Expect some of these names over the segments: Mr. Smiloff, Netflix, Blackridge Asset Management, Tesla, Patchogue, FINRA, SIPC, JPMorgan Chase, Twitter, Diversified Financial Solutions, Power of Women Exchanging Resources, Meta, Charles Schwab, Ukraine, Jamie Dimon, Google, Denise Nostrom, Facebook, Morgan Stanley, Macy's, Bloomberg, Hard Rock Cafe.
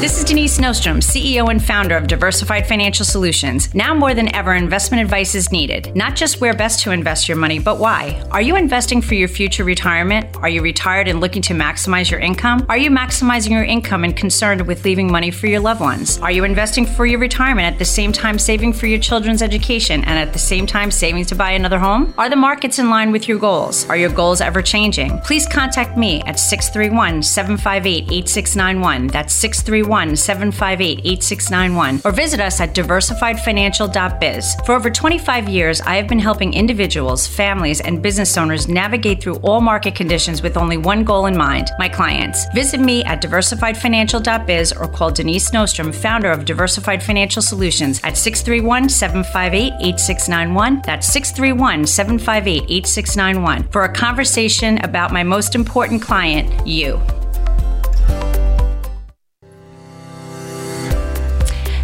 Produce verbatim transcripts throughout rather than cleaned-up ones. This is Denise Nostrom, C E O and founder of Diversified Financial Solutions. Now more than ever, investment advice is needed. Not just where best to invest your money, but why. Are you investing for your future retirement? Are you retired and looking to maximize your income? Are you maximizing your income and concerned with leaving money for your loved ones? Are you investing for your retirement at the same time saving for your children's education and at the same time saving to buy another home? Are the markets in line with your goals? Are your goals ever changing? Please contact me at six three one, seven five eight, eight six nine one. That's six three one, seven five eight, eight six nine one, or visit us at diversified financial dot biz. For over twenty-five years, I have been helping individuals, families, and business owners navigate through all market conditions with only one goal in mind, my clients. Visit me at diversified financial dot biz or call Denise Nostrom, founder of Diversified Financial Solutions, at six three one, seven five eight, eight six nine one. That's six three one, seven five eight, eight six nine one for a conversation about my most important client, you.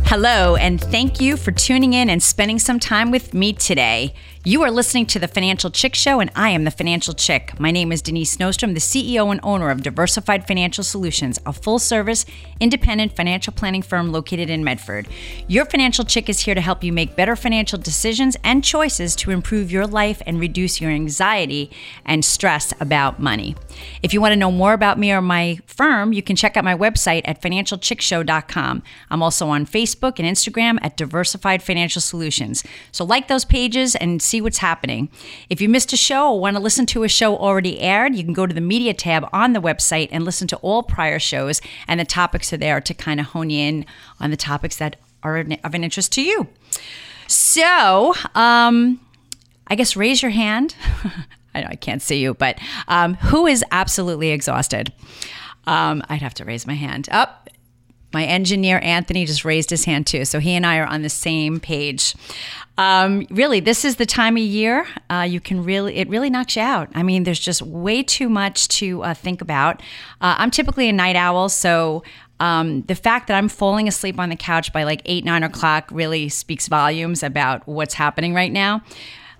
Hello, and thank you for tuning in and spending some time with me today. You are listening to The Financial Chick Show, and I am The Financial Chick. My name is Denise Nostrom, the C E O and owner of Diversified Financial Solutions, a full-service, independent financial planning firm located in Medford. Your Financial Chick is here to help you make better financial decisions and choices to improve your life and reduce your anxiety and stress about money. If you want to know more about me or my firm, you can check out my website at financial chick show dot com. I'm also on Facebook and Instagram at Diversified Financial Solutions. So like those pages and see what's happening. If you missed a show or want to listen to a show already aired, you can go to the media tab on the website and listen to all prior shows, and the topics are there to kind of hone in on the topics that are of an interest to you. So um, I guess raise your hand. I know I can't see you, but um, who is absolutely exhausted? Um, I'd have to raise my hand up. Oh, my engineer, Anthony, just raised his hand too. So he and I are on the same page. Um, really, this is the time of year uh, you can really, it really knocks you out. I mean, there's just way too much to uh, think about. Uh, I'm typically a night owl, so um, the fact that I'm falling asleep on the couch by like eight, nine o'clock really speaks volumes about what's happening right now.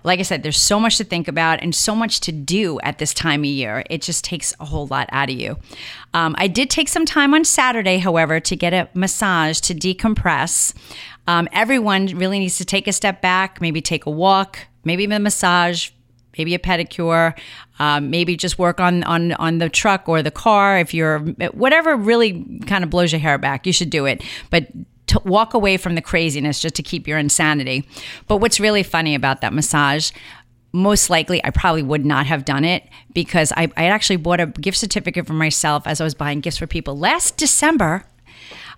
Like I said, there's so much to think about and so much to do at this time of year. It just takes a whole lot out of you. Um, I did take some time on Saturday, however, to get a massage to decompress. Um, everyone really needs to take a step back, maybe take a walk, maybe a massage, maybe a pedicure, um, maybe just work on, on, on the truck or the car. If you're, whatever really kind of blows your hair back, you should do it. But to walk away from the craziness just to keep your insanity. But what's really funny about that massage, most likely I probably would not have done it because I, I actually bought a gift certificate for myself as I was buying gifts for people last December.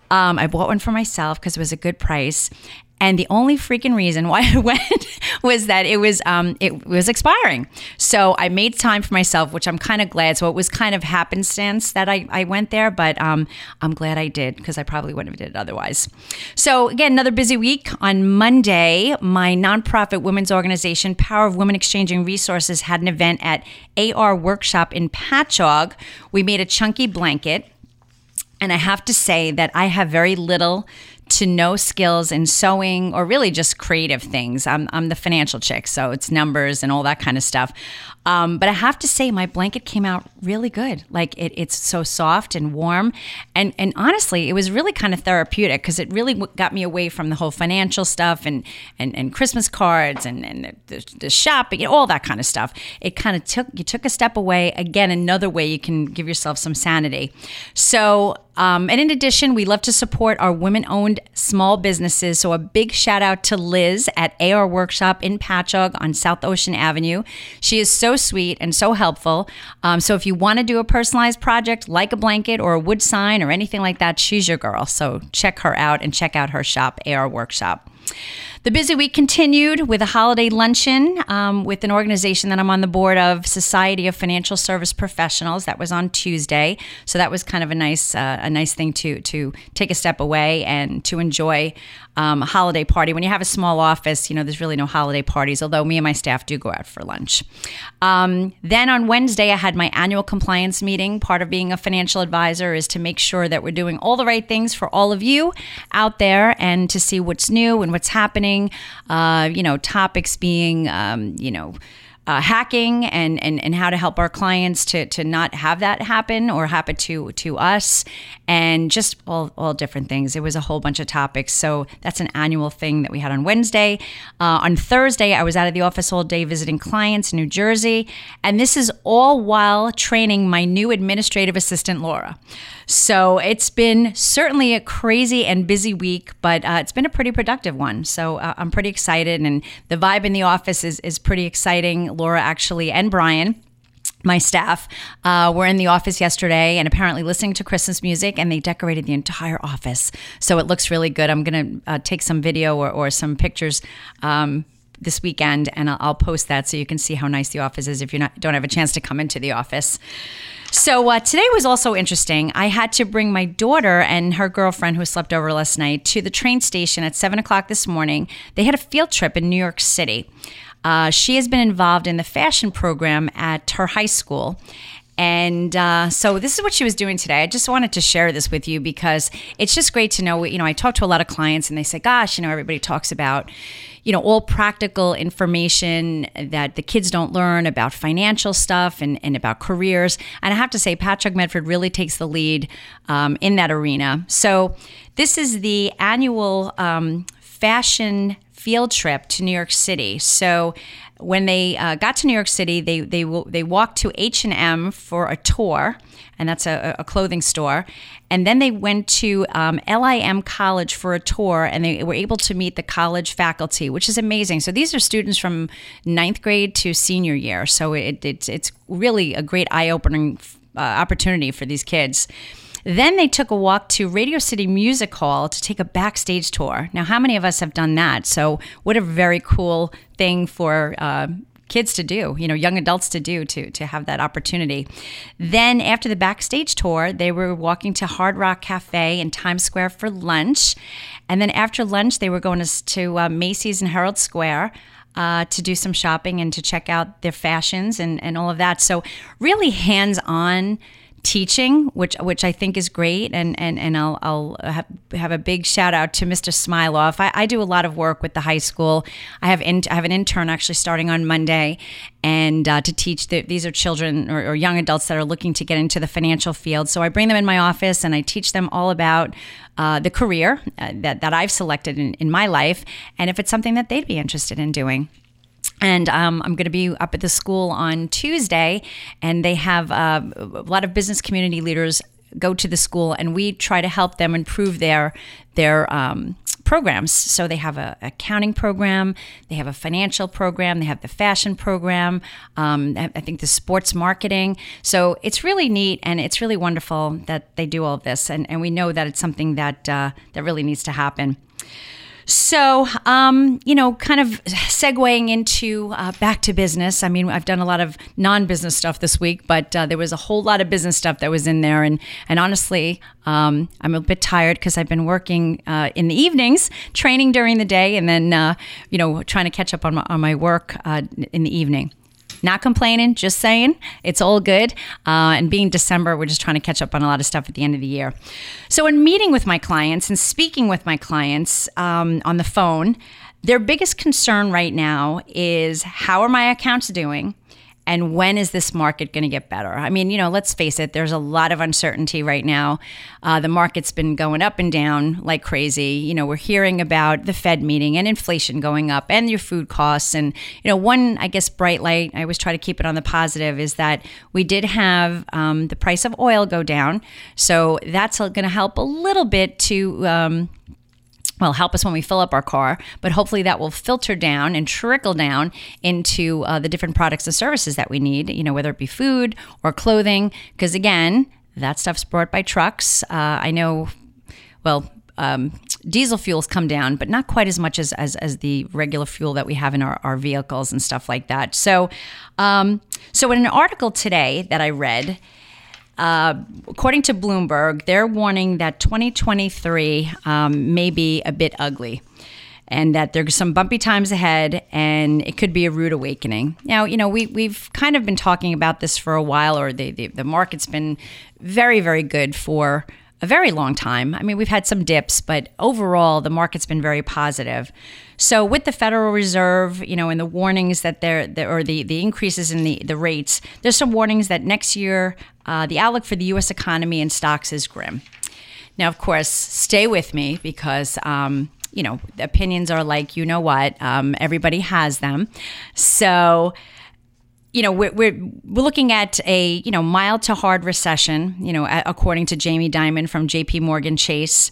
Um, I bought one for myself because it was a good price. And the only freaking reason why I went was that it was um, it was expiring. So I made time for myself, which I'm kind of glad. So it was kind of happenstance that I, I went there, but um, I'm glad I did because I probably wouldn't have did it otherwise. So again, another busy week. On Monday, my nonprofit women's organization, Power of Women Exchanging Resources, had an event at A R Workshop in Patchogue. We made a chunky blanket. And I have to say that I have very little to no skills in sewing or really just creative things. I'm, I'm the financial chick, so it's numbers and all that kind of stuff. Um, but I have to say my blanket came out really good. Like it, it's so soft and warm. And, and honestly, it was really kind of therapeutic because it really got me away from the whole financial stuff and, and, and Christmas cards and, and the, the shopping, you know, all that kind of stuff. It kind of took, you took a step away. Again, another way you can give yourself some sanity. So, Um, and in addition, we love to support our women-owned small businesses. So a big shout out to Liz at A R Workshop in Patchogue on South Ocean Avenue. She is so sweet and so helpful. Um, so if you want to do a personalized project like a blanket or a wood sign or anything like that, she's your girl. So check her out and check out her shop, A R Workshop. The busy week continued with a holiday luncheon um, with an organization that I'm on the board of, Society of Financial Service Professionals. That was on Tuesday, so that was kind of a nice, uh, a nice thing to to take a step away and to enjoy um, a holiday party. When you have a small office, you know there's really no holiday parties. Although me and my staff do go out for lunch. Um, then on Wednesday, I had my annual compliance meeting. Part of being a financial advisor is to make sure that we're doing all the right things for all of you out there, and to see what's new and what's happening. happening, uh, you know, topics being, um, you know, Uh, hacking and, and and how to help our clients to to not have that happen or happen to to us, and just all all different things. It was a whole bunch of topics. So that's an annual thing that we had on Wednesday. Uh, on Thursday, I was out of the office all day visiting clients in New Jersey, and this is all while training my new administrative assistant, Laura. So it's been certainly a crazy and busy week, but uh, it's been a pretty productive one. So uh, I'm pretty excited, and the vibe in the office is is pretty exciting. Laura, actually, and Brian, my staff, uh, were in the office yesterday and apparently listening to Christmas music, and they decorated the entire office. So it looks really good. I'm going to uh, take some video or, or some pictures um, this weekend, and I'll, I'll post that so you can see how nice the office is if you don't have a chance to come into the office. So uh, today was also interesting. I had to bring my daughter and her girlfriend who slept over last night to the train station at seven o'clock this morning. They had a field trip in New York City. Uh, she has been involved in the fashion program at her high school. And uh, so this is what she was doing today. I just wanted to share this with you because it's just great to know. You know, I talk to a lot of clients and they say, gosh, you know, everybody talks about, you know, all practical information that the kids don't learn about financial stuff and, and about careers. And I have to say, Patrick Medford really takes the lead um, in that arena. So this is the annual um, fashion field trip to New York City. So when they uh, got to New York City, they they they walked to H and M for a tour, and that's a, a clothing store. And then they went to um, L I M College for a tour, and they were able to meet the college faculty, which is amazing. So these are students from ninth grade to senior year. So it, it's, it's really a great eye-opening uh, opportunity for these kids. Then they took a walk to Radio City Music Hall to take a backstage tour. Now, how many of us have done that? So what a very cool thing for uh, kids to do, you know, young adults to do, to, to have that opportunity. Then after the backstage tour, they were walking to Hard Rock Cafe in Times Square for lunch. And then after lunch, they were going to, to uh, Macy's and Herald Square Uh, to do some shopping and to check out their fashions and, and all of that. So really hands-on teaching, which which I think is great, and and and I'll I'll have, have a big shout out to Mister Smiloff. I, I do a lot of work with the high school. I have in, I have an intern actually starting on Monday, and uh, to teach that these are children or, or young adults that are looking to get into the financial field. So I bring them in my office and I teach them all about uh, the career uh, that that I've selected in, in my life, and if it's something that they'd be interested in doing. And um, I'm going to be up at the school on Tuesday, and they have uh, a lot of business community leaders go to the school, and we try to help them improve their their um, programs. So they have a accounting program, they have a financial program, they have the fashion program, um, I think the sports marketing. So it's really neat, and it's really wonderful that they do all of this, and, and we know that it's something that uh, that really needs to happen. So, um, you know, kind of segueing into uh, back to business. I mean, I've done a lot of non-business stuff this week, but uh, there was a whole lot of business stuff that was in there. And and honestly, um, I'm a bit tired because I've been working uh, in the evenings, training during the day, and then, uh, you know, trying to catch up on my, on my work uh, in the evening. Not complaining, just saying. It's all good. Uh, and being December, we're just trying to catch up on a lot of stuff at the end of the year. So in meeting with my clients and speaking with my clients um, on the phone, their biggest concern right now is, how are my accounts doing? And when is this market going to get better? I mean, you know, let's face it, there's a lot of uncertainty right now. Uh, the market's been going up and down like crazy. You know, we're hearing about the Fed meeting and inflation going up and your food costs. And, you know, one, I guess, bright light, I always try to keep it on the positive, is that we did have um, the price of oil go down. So that's going to help a little bit to... Um, well, help us when we fill up our car, but hopefully that will filter down and trickle down into uh, the different products and services that we need, you know, whether it be food or clothing, because again, that stuff's brought by trucks. Uh, I know, well, um, diesel fuels come down, but not quite as much as, as, as the regular fuel that we have in our, our vehicles and stuff like that. So, um, so in an article today that I read, Uh, according to Bloomberg, they're warning that twenty twenty-three um, may be a bit ugly, and that there's some bumpy times ahead, and it could be a rude awakening. Now, you know, we, we've kind of been talking about this for a while, or the, the, the market's been very, very good for a very long time. I mean, we've had some dips, but overall, the market's been very positive. So with the Federal Reserve, you know, and the warnings that they're, the, or the, the increases in the, the rates, there's some warnings that next year, uh, the outlook for the U S economy and stocks is grim. Now, of course, stay with me because, um, you know, opinions are like, you know what, um, everybody has them. So, you know, we're, we're we're looking at a, you know, mild to hard recession, you know, according to Jamie Dimon from JPMorgan Chase.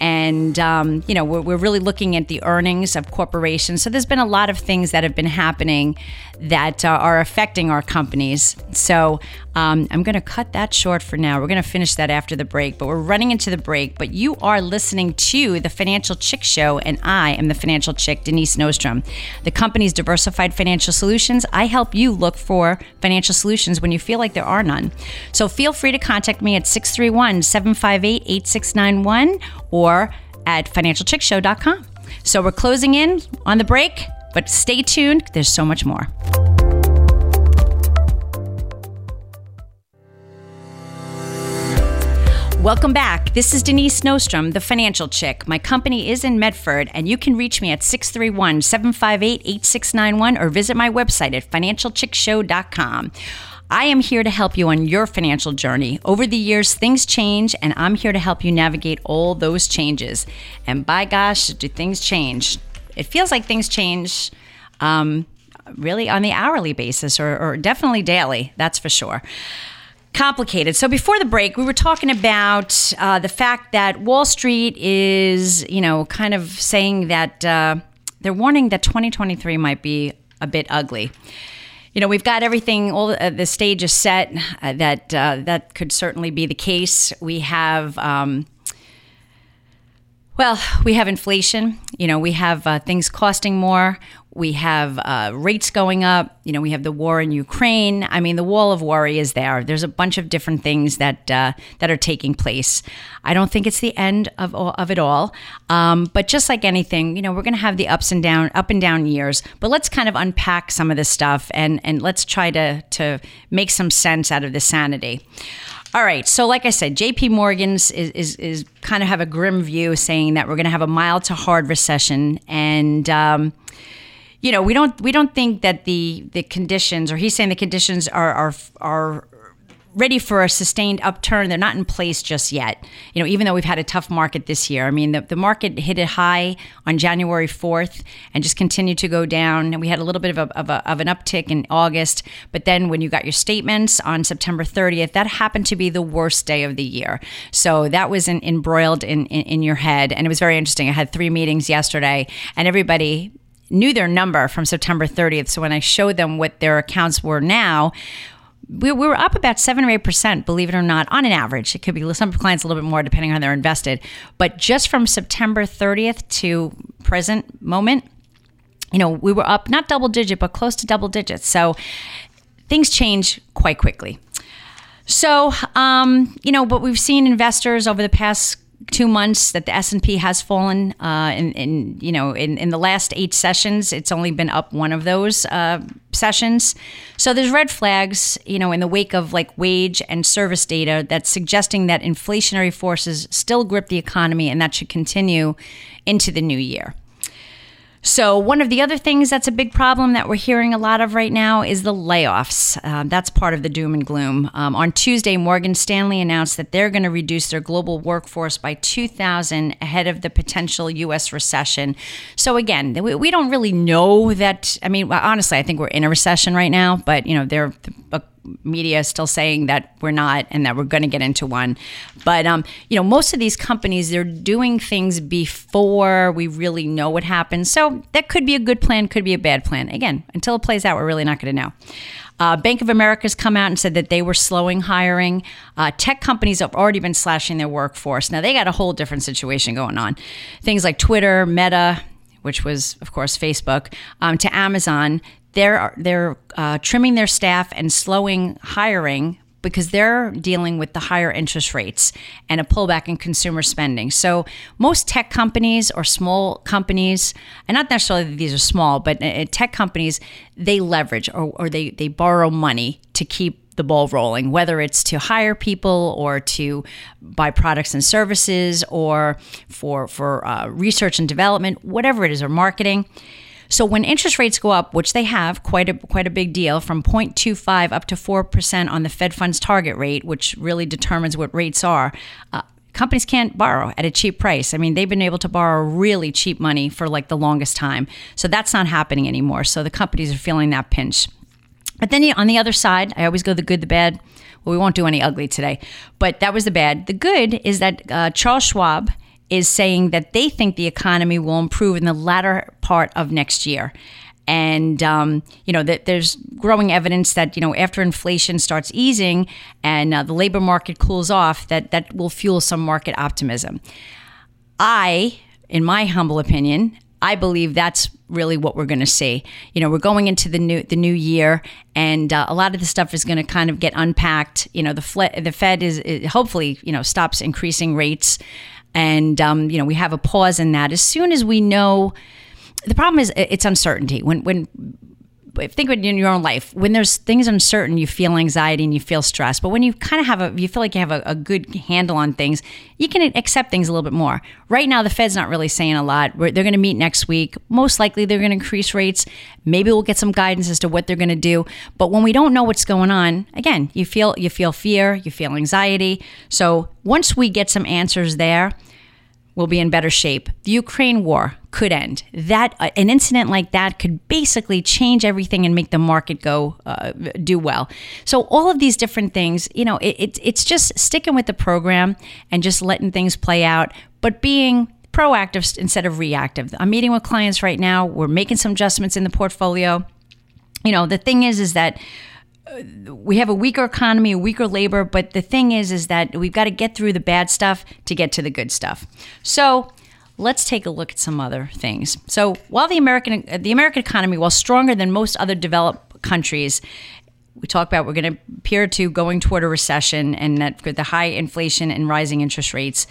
And, um, you know, we're, we're really looking at the earnings of corporations. So there's been a lot of things that have been happening that uh, are affecting our companies. So um, I'm going to cut that short for now. We're going to finish that after the break, but we're running into the break. But you are listening to The Financial Chick Show, and I am the Financial Chick, Denise Nostrom. The company's Diversified Financial Solutions. I help you look for financial solutions when you feel like there are none. So feel free to contact me at six three one, seven five eight, eight six nine one or at financial chick show dot com. So we're closing in on the break, but stay tuned. There's so much more. Welcome back. This is Denise Nostrom, the Financial Chick. My company is in Medford, and you can reach me at six three one, seven five eight, eight six nine one or visit my website at financial chick show dot com. I am here to help you on your financial journey. Over the years, things change, and I'm here to help you navigate all those changes. And by gosh, do things change? It feels like things change um, really on the hourly basis, or, or definitely daily, that's for sure. Complicated. So before the break, we were talking about uh, the fact that Wall Street is, you know, kind of saying that uh, they're warning that twenty twenty-three might be a bit ugly. You know, we've got everything, all uh, the stage is set, uh, that uh, that could certainly be the case. We have, um, well, we have inflation, you know, we have uh, things costing more, we have uh, rates going up, you know, we have the war in Ukraine. I mean, the wall of worry is there. There's a bunch of different things that uh, that are taking place. I don't think it's the end of all, of it all, um, but just like anything, you know, we're going to have the ups and down, up and down years. But let's kind of unpack some of this stuff and and let's try to to make some sense out of the sanity. All right. So like I said, J P Morgan's is, is, is kind of have a grim view saying that we're going to have a mild to hard recession. And, um, you know, we don't we don't think that the the conditions, or he's saying the conditions are are are ready for a sustained upturn. They're not in place just yet. You know, even though we've had a tough market this year. I mean, the, the market hit a high on January fourth and just continued to go down. And we had a little bit of a, of, a, of an uptick in August. But then when you got your statements on September thirtieth, that happened to be the worst day of the year. So that was in, embroiled in, in, in your head. And it was very interesting. I had three meetings yesterday and everybody knew their number from September thirtieth. So when I showed them what their accounts were now, we were up about seven or eight percent, believe it or not, on an average. It could be some clients a little bit more depending on how they're invested. But just from September thirtieth to present moment, you know, we were up not double digit, but close to double digits. So things change quite quickly. So, um, you know, but we've seen investors over the past two months that the S and P has fallen. Uh, in, in, you know, in, in the last eight sessions, it's only been up one of those uh, sessions. So there's red flags, you know, in the wake of like wage and service data that's suggesting that inflationary forces still grip the economy, and that should continue into the new year. So one of the other things that's a big problem that we're hearing a lot of right now is the layoffs. Uh, that's part of the doom and gloom. Um, on Tuesday, Morgan Stanley announced that they're going to reduce their global workforce by two thousand ahead of the potential U S recession. So again, we, we don't really know that. I mean, honestly, I think we're in a recession right now, but you know, they're uh, media is still saying that we're not and that we're going to get into one. But, um, you know, most of these companies, they're doing things before we really know what happens. So that could be a good plan, could be a bad plan. Again, until it plays out, we're really not going to know. Uh, Bank of America's come out and said that they were slowing hiring. Uh, tech companies have already been slashing their workforce. Now, they got a whole different situation going on. Things like Twitter, Meta, which was, of course, Facebook, um, to Amazon. They're they're uh, trimming their staff and slowing hiring because they're dealing with the higher interest rates and a pullback in consumer spending. So most tech companies or small companies, and not necessarily that these are small, but tech companies, they leverage or, or they, they borrow money to keep the ball rolling, whether it's to hire people or to buy products and services or for for uh, research and development, whatever it is, or marketing. So when interest rates go up, which they have, quite a quite a big deal, from zero point two five up to four percent on the Fed funds target rate, which really determines what rates are, uh, companies can't borrow at a cheap price. I mean, they've been able to borrow really cheap money for like the longest time. So that's not happening anymore. So the companies are feeling that pinch. But then on the other side, I always go the good, the bad. Well, we won't do any ugly today, but that was the bad. The good is that uh, Charles Schwab is saying that they think the economy will improve in the latter part of next year. And, um, you know, that there's growing evidence that, you know, after inflation starts easing and uh, the labor market cools off, that that will fuel some market optimism. I, in my humble opinion, I believe that's really what we're going to see. You know, we're going into the new the new year, and uh, a lot of the stuff is going to kind of get unpacked. You know, the fle- the Fed is, is hopefully, you know, stops increasing rates, and um, you know, we have a pause in that. As soon as we know, the problem is it's uncertainty. When when think about in your own life, when there's things uncertain, you feel anxiety and you feel stress. But when you kind of have a, you feel like you have a, a good handle on things, you can accept things a little bit more. Right now, the Fed's not really saying a lot. We're, they're going to meet next week. Most likely, they're going to increase rates. Maybe we'll get some guidance as to what they're going to do. But when we don't know what's going on, again, you feel you feel fear, you feel anxiety. So once we get some answers there, we'll be in better shape. The Ukraine war could end. That uh, an incident like that could basically change everything and make the market go uh, do well. So all of these different things, you know, it, it, it's just sticking with the program and just letting things play out, but being proactive instead of reactive. I'm meeting with clients right now. We're making some adjustments in the portfolio. You know, the thing is, is that we have a weaker economy, a weaker labor, but the thing is, is that we've got to get through the bad stuff to get to the good stuff. So let's take a look at some other things. So while the American the American economy, while stronger than most other developed countries, we talk about we're going to appear to going toward a recession, and that with the high inflation and rising interest rates.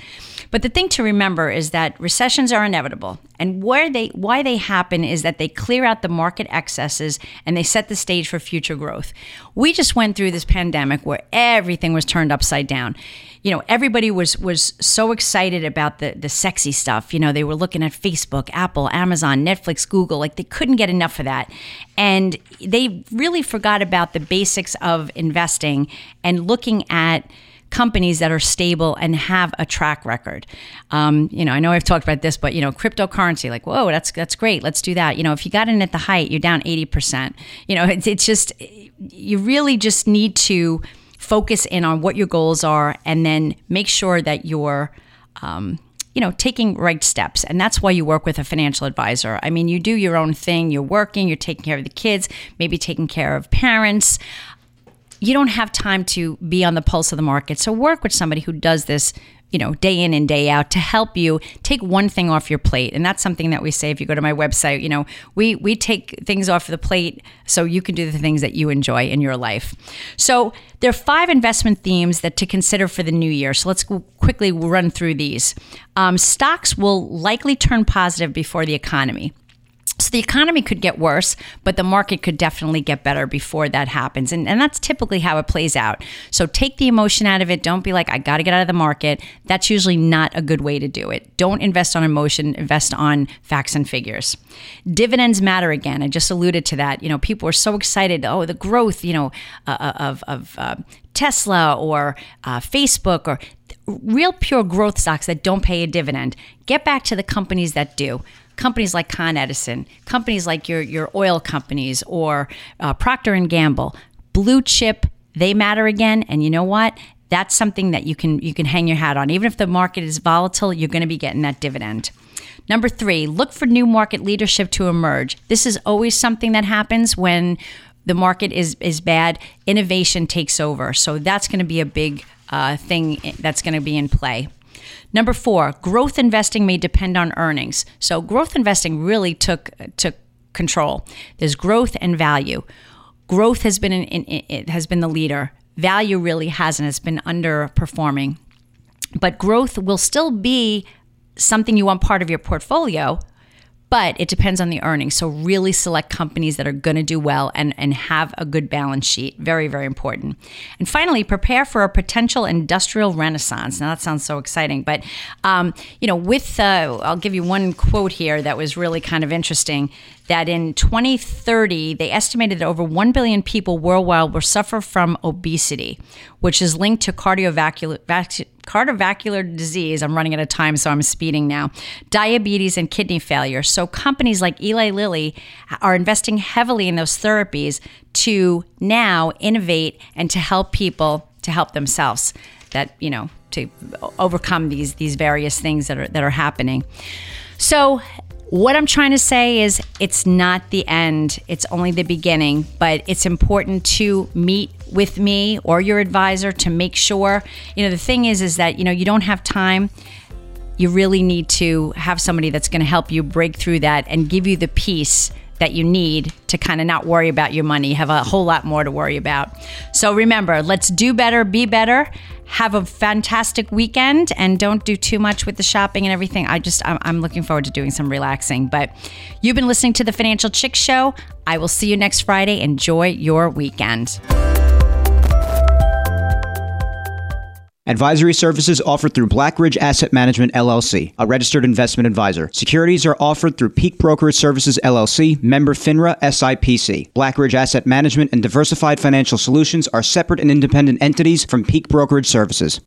But the thing to remember is that recessions are inevitable, and where they why they happen is that they clear out the market excesses and they set the stage for future growth. We just went through this pandemic where everything was turned upside down. You know, everybody was was so excited about the the sexy stuff. You know, they were looking at Facebook, Apple, Amazon, Netflix, Google. Like, they couldn't get enough of that. And they really forgot about the basics of investing and looking at companies that are stable and have a track record. Um, you know, I know I've talked about this, but, you know, cryptocurrency, like, whoa, that's that's great. Let's do that. You know, if you got in at the height, you're down eighty percent. You know, it's, it's just, you really just need to focus in on what your goals are, and then make sure that you're, um, you know, taking right steps. And that's why you work with a financial advisor. I mean, you do your own thing. You're working, you're taking care of the kids, maybe taking care of parents. You don't have time to be on the pulse of the market. So work with somebody who does this, you know, day in and day out to help you take one thing off your plate. And that's something that we say, if you go to my website, you know, we we take things off the plate so you can do the things that you enjoy in your life. So there are five investment themes that to consider for the new year. So let's quickly run through these. Um, stocks will likely turn positive before the economy. So the economy could get worse, but the market could definitely get better before that happens. And, and that's typically how it plays out. So take the emotion out of it. Don't be like, I got to get out of the market. That's usually not a good way to do it. Don't invest on emotion. Invest on facts and figures. Dividends matter again. I just alluded to that. You know, people are so excited. Oh, the growth, you know, uh, of, of uh, Tesla or uh, Facebook or real pure growth stocks that don't pay a dividend. Get back to the companies that do. Companies like Con Edison, companies like your your oil companies, or uh, Procter and Gamble, blue chip, they matter again. And you know what? That's something that you can you can hang your hat on. Even if the market is volatile, you're going to be getting that dividend. Number three, look for new market leadership to emerge. This is always something that happens when the market is is bad. Innovation takes over, so that's going to be a big uh, thing that's going to be in play. Number four, growth investing may depend on earnings. So growth investing really took took control. There's growth and value. Growth has been in, in, it has been the leader. Value really hasn't. It's been underperforming. But growth will still be something you want part of your portfolio, but it depends on the earnings. So really select companies that are going to do well and, and have a good balance sheet. Very, very important. And finally, prepare for a potential industrial renaissance. Now that sounds so exciting, but um, you know, with uh, I'll give you one quote here that was really kind of interesting. That in twenty thirty, they estimated that over one billion people worldwide will suffer from obesity, which is linked to cardiovascular, vac, cardiovascular disease. I'm running out of time, so I'm speeding now. Diabetes and kidney failure. So companies like Eli Lilly are investing heavily in those therapies to now innovate and to help people to help themselves. That, you know, to overcome these these various things that are that are happening. So. What I'm trying to say is it's not the end, it's only the beginning, but it's important to meet with me or your advisor to make sure, you know, the thing is, is that, you know, you don't have time. You really need to have somebody that's going to help you break through that and give you the peace that you need to kind of not worry about your money. You have a whole lot more to worry about. So remember, let's do better, be better. Have a fantastic weekend and don't do too much with the shopping and everything. I just, I'm, I'm looking forward to doing some relaxing, but you've been listening to The Financial Chick Show. I will see you next Friday. Enjoy your weekend. Advisory services offered through Blackridge Asset Management, L L C, a registered investment advisor. Securities are offered through Peak Brokerage Services, L L C, member FINRA, S I P C. Blackridge Asset Management and Diversified Financial Solutions are separate and independent entities from Peak Brokerage Services.